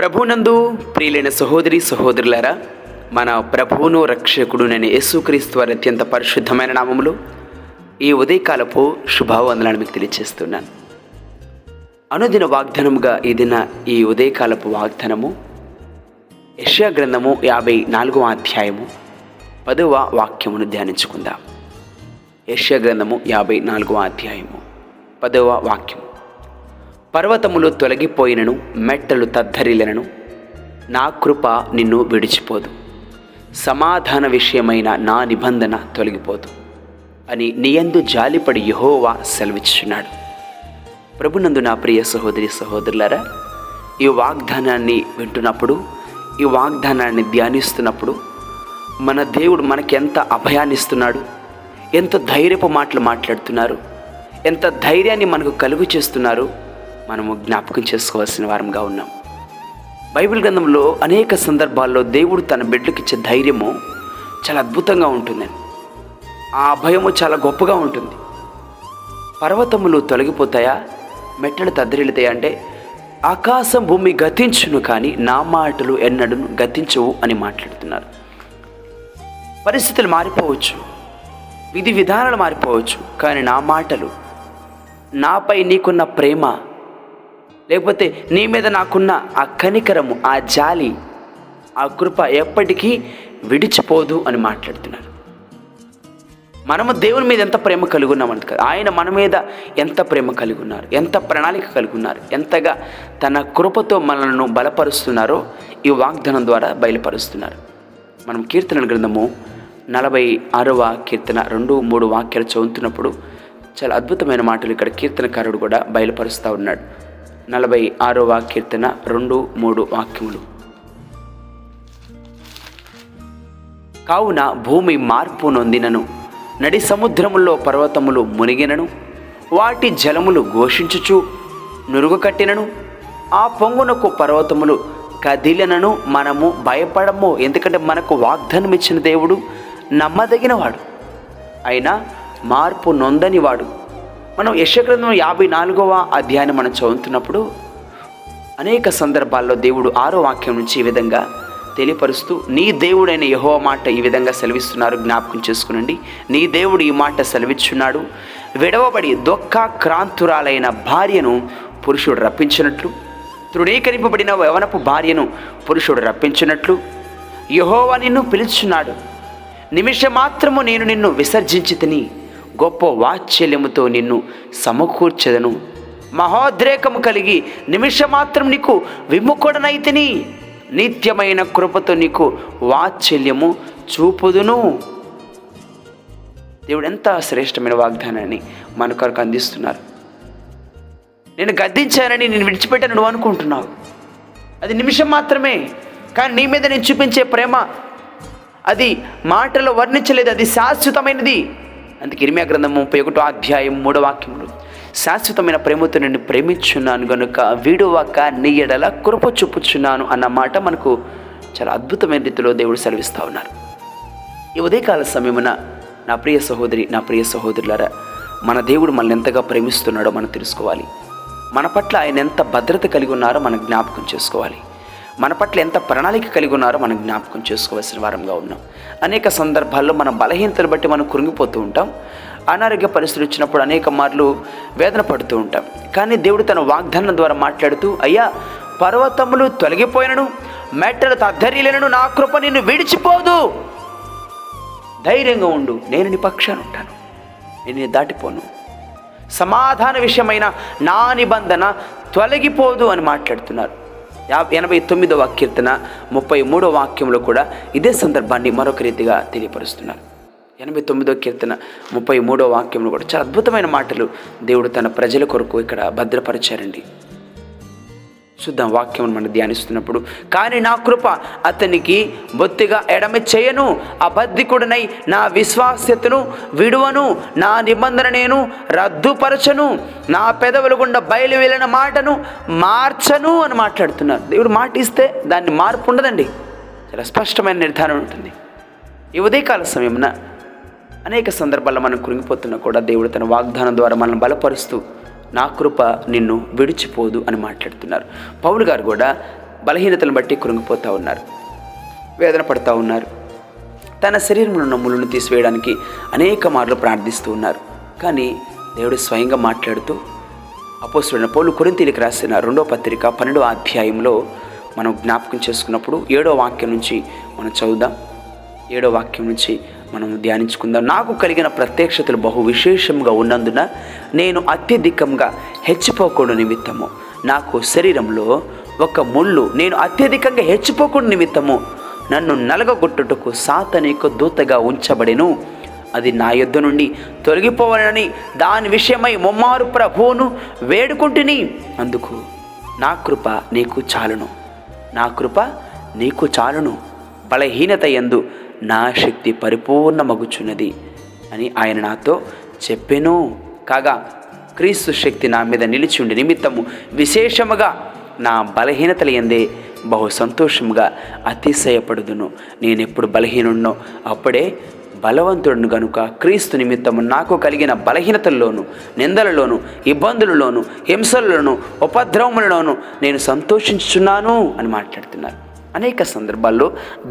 ప్రభునందు ప్రియులైన సహోదరి సహోదరులారా, మన ప్రభువును రక్షకుడునైన యేసుక్రీస్తు వారి అత్యంత పరిశుద్ధమైన నామములో ఈ ఉదయకాలపు శుభావందనాన్ని మీకు తెలియజేస్తున్నాను. అనుదిన వాగ్దానముగా ఈ ఉదయకాలపు వాగ్దానము యెషయా గ్రంథము 54వ అధ్యాయము 10వ వాక్యమును ధ్యానించుకుందాం. యెషయా గ్రంథము 54వ అధ్యాయము 10వ వాక్యం. పర్వతములు తొలగిపోయినను మెట్టలు తద్దరిలనను నా కృప నిన్ను విడిచిపోదు, సమాధాన విషయమైన నా నిబంధన తొలగిపోదు అని నీయందు జాలిపడి యెహోవా సెలవిచ్చుచున్నాడు. ప్రభునందు నా ప్రియ సహోదరి సహోదరులారా, ఈ వాగ్దానాన్ని వింటున్నప్పుడు, ఈ వాగ్దానాన్ని ధ్యానిస్తున్నప్పుడు మన దేవుడు మనకెంత అభయాన్నిస్తున్నాడు, ఎంత ధైర్యపు మాటలు మాట్లాడుతున్నారు, ఎంత ధైర్యాన్ని మనకు కలుగు చేస్తున్నారు మనము జ్ఞాపకం చేసుకోవాల్సిన వారంగా ఉన్నాం. బైబిల్ గ్రంథంలో అనేక సందర్భాల్లో దేవుడు తన బిడ్డలకు ఇచ్చే ధైర్యము చాలా అద్భుతంగా ఉంటుందని, ఆ భయము చాలా గొప్పగా ఉంటుంది. పర్వతములు తొలగిపోతాయా, మెట్టలు తద్దరిల్లుతాయా అంటే ఆకాశం భూమి గతించును కానీ నా మాటలు ఎన్నడూ గతించవు అని మాట్లాడుతున్నారు. పరిస్థితులు మారిపోవచ్చు, విధి విధానాలు మారిపోవచ్చు, కానీ నా మాటలు, నాపై నీకున్న ప్రేమ, లేకపోతే నీ మీద నాకున్న ఆ కనికరము, ఆ జాలి, ఆ కృప ఎప్పటికీ విడిచిపోదు అని మాట్లాడుతున్నారు. మనము దేవుని మీద ఎంత ప్రేమ కలిగి ఉన్నామని కాదు, ఆయన మన మీద ఎంత ప్రేమ కలిగి ఉన్నారు, ఎంత ప్రణాళిక కలిగి ఉన్నారు, ఎంతగా తన కృపతో మనలను బలపరుస్తున్నారో ఈ వాగ్దానం ద్వారా బయలుపరుస్తున్నారు. మనం కీర్తనల గ్రంథము 46వ కీర్తన 2-3 వాక్యాలు చదువుతున్నప్పుడు చాలా అద్భుతమైన మాటలు ఇక్కడ కీర్తనకారుడు కూడా బయలుపరుస్తూ ఉన్నాడు. 46వ కీర్తన 2-3 వాక్యములు. కావున భూమి మార్పు నొందినను, నడి సముద్రములో పర్వతములు మునిగినను, వాటి జలములు ఘోషించుచు నురుగు కట్టినను, ఆ పొంగునకు పర్వతములు కదిలినను మనము భయపడము. ఎందుకంటే మనకు వాగ్దానం ఇచ్చిన దేవుడు నమ్మదగినవాడు, అయినా మార్పు నొందని వాడు. మనం యెషయా గ్రంథం 54వ అధ్యాయం మనం చదువుతున్నప్పుడు అనేక సందర్భాల్లో దేవుడు 6వ వాక్యం నుంచి ఈ విధంగా తెలియపరుస్తూ నీ దేవుడైన యెహోవా మాట ఈ విధంగా సెలవిస్తున్నారు. జ్ఞాపకం చేసుకునండి, నీ దేవుడు ఈ మాట సెలవిచ్చున్నాడు. విడవబడి దొక్క క్రాంతురాలైన భార్యను పురుషుడు రప్పించినట్లు, తృణీకరింపబడిన యవనపు భార్యను పురుషుడు రప్పించినట్లు యెహోవా నిన్ను పిలుచున్నాడు. నిమిషమాత్రము నేను నిన్ను విసర్జించి తిని గొప్ప వాత్సల్యముతో నిన్ను సమకూర్చెదను, మహోద్రేకము కలిగి నిమిషమాత్రం నీకు విముఖుడనైతిని, నిత్యమైన కృపతో నీకు వాత్సల్యము చూపుదును. దేవుడు ఎంత శ్రేష్టమైన వాగ్దానాన్ని మన కొరకు అందిస్తున్నారు. నేను గద్దించానని నేను విడిచిపెట్టాను నువ్వు అనుకుంటున్నావు, అది నిమిషం మాత్రమే. కానీ నీ మీద నేను చూపించే ప్రేమ అది మాటలో వర్ణించలేదు, అది శాశ్వతమైనది. అందుకే ఇర్మియా గ్రంథం 31వ అధ్యాయం 3వ వాక్యములు శాశ్వతమైన ప్రేమతో నేను ప్రేమించున్నాను గనుక వీడువాక నీ ఎడల కృప చూపుచున్నాను అన్న మాట మనకు చాలా అద్భుతమైన రీతిలో దేవుడు సెలవిస్తూ ఉన్నారు. ఈ ఉదయకాల సమయమున నా ప్రియ సహోదరి నా ప్రియ సహోదరులారా, మన దేవుడు మనల్ని ఎంతగా ప్రేమిస్తున్నాడో మనం తెలుసుకోవాలి. మన పట్ల ఆయన ఎంత భద్రత కలిగి ఉన్నారో మనం జ్ఞాపకం చేసుకోవాలి. మన పట్ల ఎంత ప్రణాళిక కలిగి ఉన్నారో మనం జ్ఞాపకం చేసుకోవాల్సిన వారంగా ఉన్నాం. అనేక సందర్భాల్లో మన బలహీనతను బట్టి మనం కృంగిపోతూ ఉంటాం, అనారోగ్య పరిస్థితులు వచ్చినప్పుడు అనేక మార్లు వేదన పడుతూ ఉంటాం. కానీ దేవుడు తన వాగ్దానం ద్వారా మాట్లాడుతూ, అయ్యా పర్వతములు తొలగిపోయినను మెట్టలు తద్దరిల్లినను నా కృప నిన్ను విడిచిపోదు, ధైర్యంగా ఉండు, నేను నీ పక్షాన ఉంటాను, నేను దాటిపోను, సమాధాన విషయమైన నా నిబంధన తొలగిపోదు అని మాట్లాడుతున్నారు. 89వ కీర్తన 33వ వాక్యంలో కూడా ఇదే సందర్భాన్ని మరొక రీతిగా తెలియపరుస్తున్నారు. 89వ కీర్తన 33వ వాక్యంలో కూడా చాలా అద్భుతమైన మాటలు దేవుడు తన ప్రజల కొరకు ఇక్కడ భద్రపరిచారండి. శుద్ధ వాక్యం మనం ధ్యానిస్తున్నప్పుడు, కానీ నా కృప అతనికి బొత్తిగా ఎడమ చేయను, అబద్ధికుడనై నా విశ్వాస్యతను విడువను, నా నిబంధన నేను రద్దుపరచను, నా పెదవుల గుండా బయలు వెళ్ళిన మాటను మార్చను అని మాట్లాడుతున్నారు. దేవుడు మాట ఇస్తే దాన్ని మార్పు ఉండదండి, చాలా స్పష్టమైన నిర్ధారణ ఉంటుంది. ఈ ఉదయకాల సమయమున అనేక సందర్భాల్లో మనం కృంగిపోతున్నా కూడా దేవుడు తన వాగ్దానం ద్వారా మనల్ని బలపరుస్తూ నా కృప నిన్ను విడిచిపోదు అని మాట్లాడుతున్నారు. పౌలు గారు కూడా బలహీనతలను బట్టి కృంగిపోతూ ఉన్నారు, వేదన పడుతూ ఉన్నారు. తన శరీరంలో ఉన్న ముళ్ళను తీసివేయడానికి అనేక మార్లు ప్రార్థిస్తూ ఉన్నారు. కానీ దేవుడు స్వయంగా మాట్లాడుతూ అపోస్తులైన పౌలు కొరింథీయులకు రాసిన 2వ పత్రిక 12వ అధ్యాయంలో మనం జ్ఞాపకం చేసుకున్నప్పుడు 7వ వాక్యం నుంచి మనం చదువుదాం. 7వ వాక్యం నుంచి మనం ధ్యానించుకుందాం. నాకు కలిగిన ప్రత్యక్షతలు బహు విశేషంగా ఉన్నందున నేను అత్యధికంగా హెచ్చిపోకుండా నిమిత్తము నాకు శరీరంలో ఒక ముళ్ళు నేను అత్యధికంగా హెచ్చిపోకుండా నిమిత్తము నన్ను నలగొట్టుటకు సాతానుకు దూతగా ఉంచబడెను. అది నా యొద్ద నుండి తొలగిపోవాలని దాని విషయమై ముమ్మారు ప్రభువును వేడుకుంటుని. అందుకు నా కృప నీకు చాలును, నా కృప నీకు చాలును, బలహీనత యందు నా శక్తి పరిపూర్ణమగుచున్నది అని ఆయన నాతో చెప్పెను. కాగా క్రీస్తు శక్తి నా మీద నిలిచి ఉండి నిమిత్తము విశేషముగా నా బలహీనతల యందే బహు సంతోషముగా అతిశయపడుదును. నేను ఎప్పుడు బలహీనున్నో అప్పుడే బలవంతుడును గనుక క్రీస్తు నిమిత్తము నాకు కలిగిన బలహీనతల్లోను, నిందలలోను, ఇబ్బందులలోను, హింసలలోను, ఉపద్రవములలోను నేను సంతోషించుచున్నాను అని మాట్లాడుతున్నారు. అనేక సందర్భాల్లో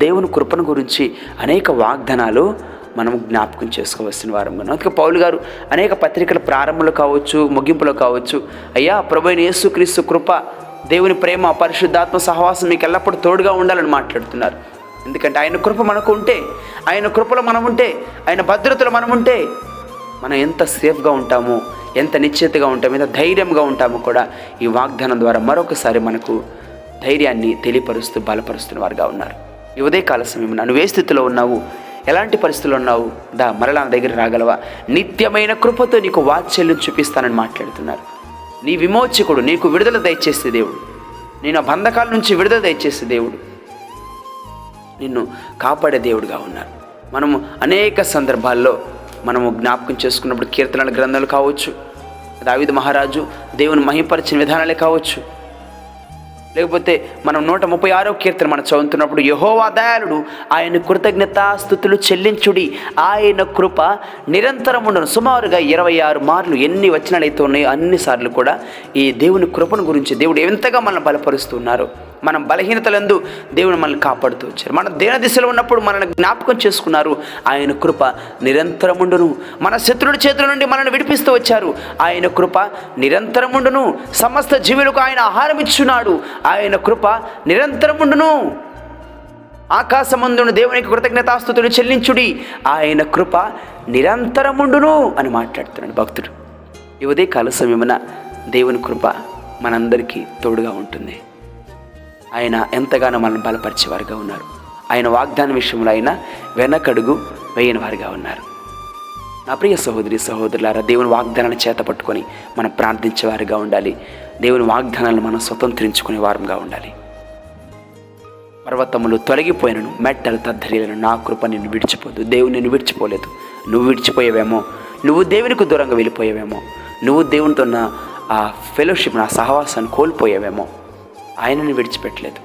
దేవుని కృపను గురించి అనేక వాగ్దానాలు మనం జ్ఞాపకం చేసుకోవాల్సిన వారం. అందుకే పౌలు గారు అనేక పత్రికల ప్రారంభంలో కావచ్చు, ముగింపులో కావచ్చు, అయ్యా ప్రభువైన యేసుక్రీస్తు కృప, దేవుని ప్రేమ, పరిశుద్ధాత్మ సహవాసం మీకు ఎల్లప్పుడూ తోడుగా ఉండాలని మాట్లాడుతున్నారు. ఎందుకంటే ఆయన కృప మనకు ఉంటే, ఆయన కృపలో మనం ఉంటే, ఆయన భద్రతలో మనం ఉంటే మనం ఎంత సేఫ్గా ఉంటామో, ఎంత నిశ్చితగా ఉంటామో, ఎంత ధైర్యంగా ఉంటామో కూడా ఈ వాగ్దానం ద్వారా మరొకసారి మనకు ధైర్యాన్ని తెలియపరుస్తూ బలపరుస్తున్న వారుగా ఉన్నారు. ఈ ఉదయకాల సమయం నువ్వు ఏ స్థితిలో ఉన్నావు, ఎలాంటి పరిస్థితుల్లో ఉన్నావు, మరలా నా దగ్గర రాగలవా, నిత్యమైన కృపతో నీకు వాత్సల్యం చూపిస్తానని మాట్లాడుతున్నారు. నీ విమోచకుడు, నీకు విడుదల దయచేసే దేవుడు, నేను బంధకాల నుంచి విడుదల దయచేసే దేవుడు, నిన్ను కాపాడే దేవుడుగా ఉన్నారు. మనము అనేక సందర్భాల్లో మనము జ్ఞాపకం చేసుకున్నప్పుడు కీర్తనల గ్రంథాలు కావచ్చు, దావీదు మహారాజు దేవుని మహిమపరిచిన విధానాలే కావచ్చు, లేకపోతే మనం 136వ కీర్తన మనం చదువుతున్నప్పుడు యెహోవా దయాళుడు, ఆయన కృతజ్ఞతాస్తుతులు చెల్లించుడి, ఆయన కృప నిరంతరం ఉండను. సుమారుగా 26 మార్లు ఎన్ని వచనాలైతే ఉన్నాయో అన్నిసార్లు కూడా ఈ దేవుని కృపను గురించి దేవుడు ఎంతగా మనల్ని బలపరుస్తున్నారు. మనం బలహీనతలందు దేవుని మనల్ని కాపాడుతూ వచ్చారు. మనం దేన దిశలో ఉన్నప్పుడు మనల్ని జ్ఞాపకం చేసుకున్నారు, ఆయన కృప నిరంతరముండును. మన శత్రుల చేతుల నుండి మనల్ని విడిపిస్తూ వచ్చారు, ఆయన కృప నిరంతరముండును. సమస్త జీవులకు ఆయన ఆహారం ఇచ్చున్నాడు, ఆయన కృప నిరంతరముండును. ఆకాశమందును దేవునికి కృతజ్ఞతాస్తుతులు చెల్లించుడి, ఆయన కృప నిరంతరముండును అని మాట్లాడుతున్నాడు భక్తుడు. ఈ ఉదయకాల సమయమున దేవుని కృప మనందరికీ తోడుగా ఉంటుంది. ఆయన ఎంతగానో మనల్ని బలపరిచేవారుగా ఉన్నారు. ఆయన వాగ్దాన విషయంలో ఆయన వెనకడుగు వేయని వారుగా ఉన్నారు. నా ప్రియ సహోదరి సహోదరులారా, దేవుని వాగ్దానాన్ని చేత పట్టుకొని మనం ప్రార్థించేవారుగా ఉండాలి. దేవుని వాగ్దానాలను మనం స్వతంత్రించుకునే వారంగా ఉండాలి. పర్వతములు తొలగిపోయినను, మెట్టలు తద్దరిలను, నా కృప నిన్ను విడిచిపోదు. దేవుని నిన్ను విడిచిపోలేదు. నువ్వు విడిచిపోయేవేమో, నువ్వు దేవునికి దూరంగా వెళ్ళిపోయేవేమో, నువ్వు దేవునితో ఉన్న ఆ ఫెలోషిప్, నా సహవాసాన్ని కోల్పోయేవేమో, ఆయనను విడిచిపెట్టలేదు.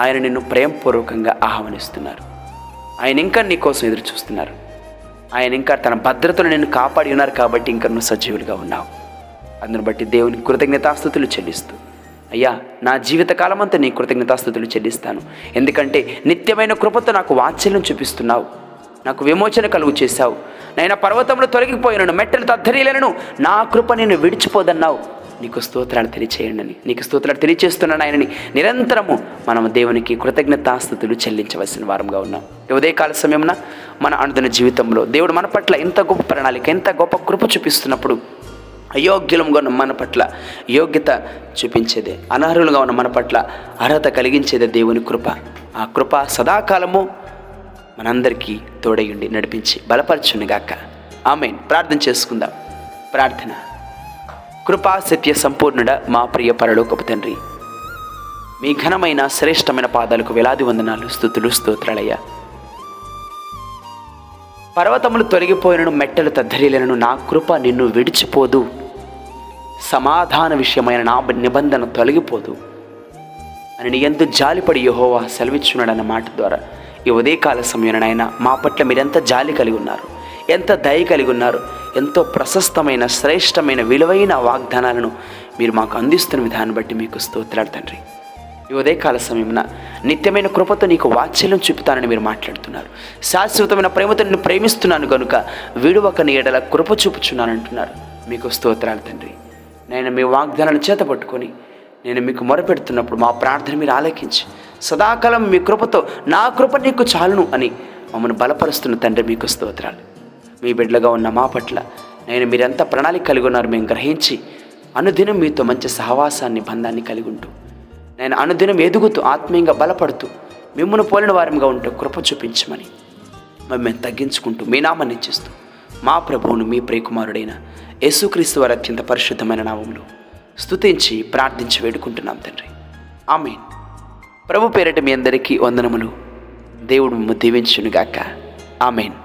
ఆయన నిన్ను ప్రేమపూర్వకంగా ఆహ్వానిస్తున్నారు. ఆయన ఇంకా నీ కోసం ఎదురు చూస్తున్నారు. ఆయన ఇంకా తన భద్రతను నిన్ను కాపాడి ఉన్నారు. కాబట్టి ఇంకా నువ్వు సజీవులుగా ఉన్నావు. అందును బట్టి దేవుని కృతజ్ఞతాస్తుతులు చెల్లిస్తూ, అయ్యా నా జీవితకాలం అంతా నీ కృతజ్ఞతాస్తుతులు చెల్లిస్తాను, ఎందుకంటే నిత్యమైన కృపతో నాకు వాత్సల్యం చూపిస్తున్నావు, నాకు విమోచన కలుగు చేశావు. నాయన పర్వతంలో తొలగిపోయినను, మెట్టలు తద్దరిలను, నా కృప నిన్ను విడిచిపోదన్నావు. నీకు స్తోత్రాలు తెలియచేయండి అని, నీకు స్తోత్రాలు తెలియచేస్తున్నాను. ఆయనని నిరంతరము మనం దేవునికి కృతజ్ఞతాస్తుతులు చెల్లించవలసిన వారంగా ఉన్నాం. ఉదయకాల సమయంలో మన అనుదిన జీవితంలో దేవుడు మన పట్ల ఎంత గొప్ప ప్రణాళిక, ఎంత గొప్ప కృప చూపిస్తున్నప్పుడు అయోగ్యులంగా ఉన్న మన పట్ల యోగ్యత చూపించేదే, అనర్హులుగా ఉన్న మన పట్ల అర్హత కలిగించేదే దేవుని కృప. ఆ కృప సదాకాలము మనందరికీ తోడయుండి నడిపించి బలపరచునిగాక. ఆమేన్. ప్రార్థన చేసుకుందాం. ప్రార్థన. కృపా సత్య సంపూర్ణుడ మా ప్రియ పరలోకపు తండ్రి, మీ ఘనమైన శ్రేష్టమైన పాదాలకు వేలాది వందనాలు, స్తుతులు, స్తోత్రాలయ్యా. పర్వతములు తొలగిపోయినను, మెట్టలు తద్దరిలను, నా కృప నిన్ను విడిచిపోదు. సమాధాన విషయమైన నా నిబంధన తొలగిపోదు అని నీ యందు జాలిపడి యెహోవా సెలవిచ్చున్నాడన్న మాట ద్వారా ఈ ఉదయకాల సమయంలో నాయన మా పట్ల మీరెంత జాలి కలిగి ఉన్నారు, ఎంత దయ కలిగి ఉన్నారు, ఎంతో ప్రశస్తమైన, శ్రేష్టమైన, విలువైన వాగ్దానాలను మీరు మాకు అందిస్తున్న విధానం బట్టి మీకు స్తోత్రాలు తండ్రి. ఈ ఉదయకాల సమయమున నిత్యమైన కృపతో నీకు వాత్సల్యం చూపుతానని మీరు మాట్లాడుతున్నారు. శాశ్వతమైన ప్రేమతో నేను ప్రేమిస్తున్నాను కనుక విడువక నీ ఎడల కృప చూపుచున్నానంటున్నారు. మీకు స్తోత్రాలు తండ్రి. నేను మీ వాగ్దానాన్ని చేతపట్టుకొని నేను మీకు మొరపెడుతున్నప్పుడు మా ప్రార్థన మీరు ఆలకించి సదాకాలం మీ కృపతో నా కృప నీకు చాలును అని మమ్మల్ని బలపరుస్తున్న తండ్రి మీకు స్తోత్రాలు. మీ బిడ్డలుగా ఉన్న మా పట్ల నేను మీరెంత ప్రణాళిక కలిగి ఉన్నారు మేము గ్రహించి అనుదినం మీతో మంచి సహవాసాన్ని బంధాన్ని కలిగి ఉంటూ నేను అనుదినం ఎదుగుతూ ఆత్మీయంగా బలపడుతూ మిమ్మల్ని పోలిన వారంగా ఉంటూ కృప చూపించమని మమ్మల్ని తగ్గించుకుంటూ మీ నామాన్ని ఇచ్చిస్తూ మా ప్రభువును మీ ప్రియకుమారుడైన యేసుక్రీస్తు వారి అత్యంత పరిశుద్ధమైన నామములో స్తుతించి ప్రార్థించి వేడుకుంటున్నాం తండ్రి. ఆమేన్. ప్రభు పేరిట మీ అందరికీ వందనములు. దేవుడు మిమ్ము దీవించునుగాక. ఆమేన్.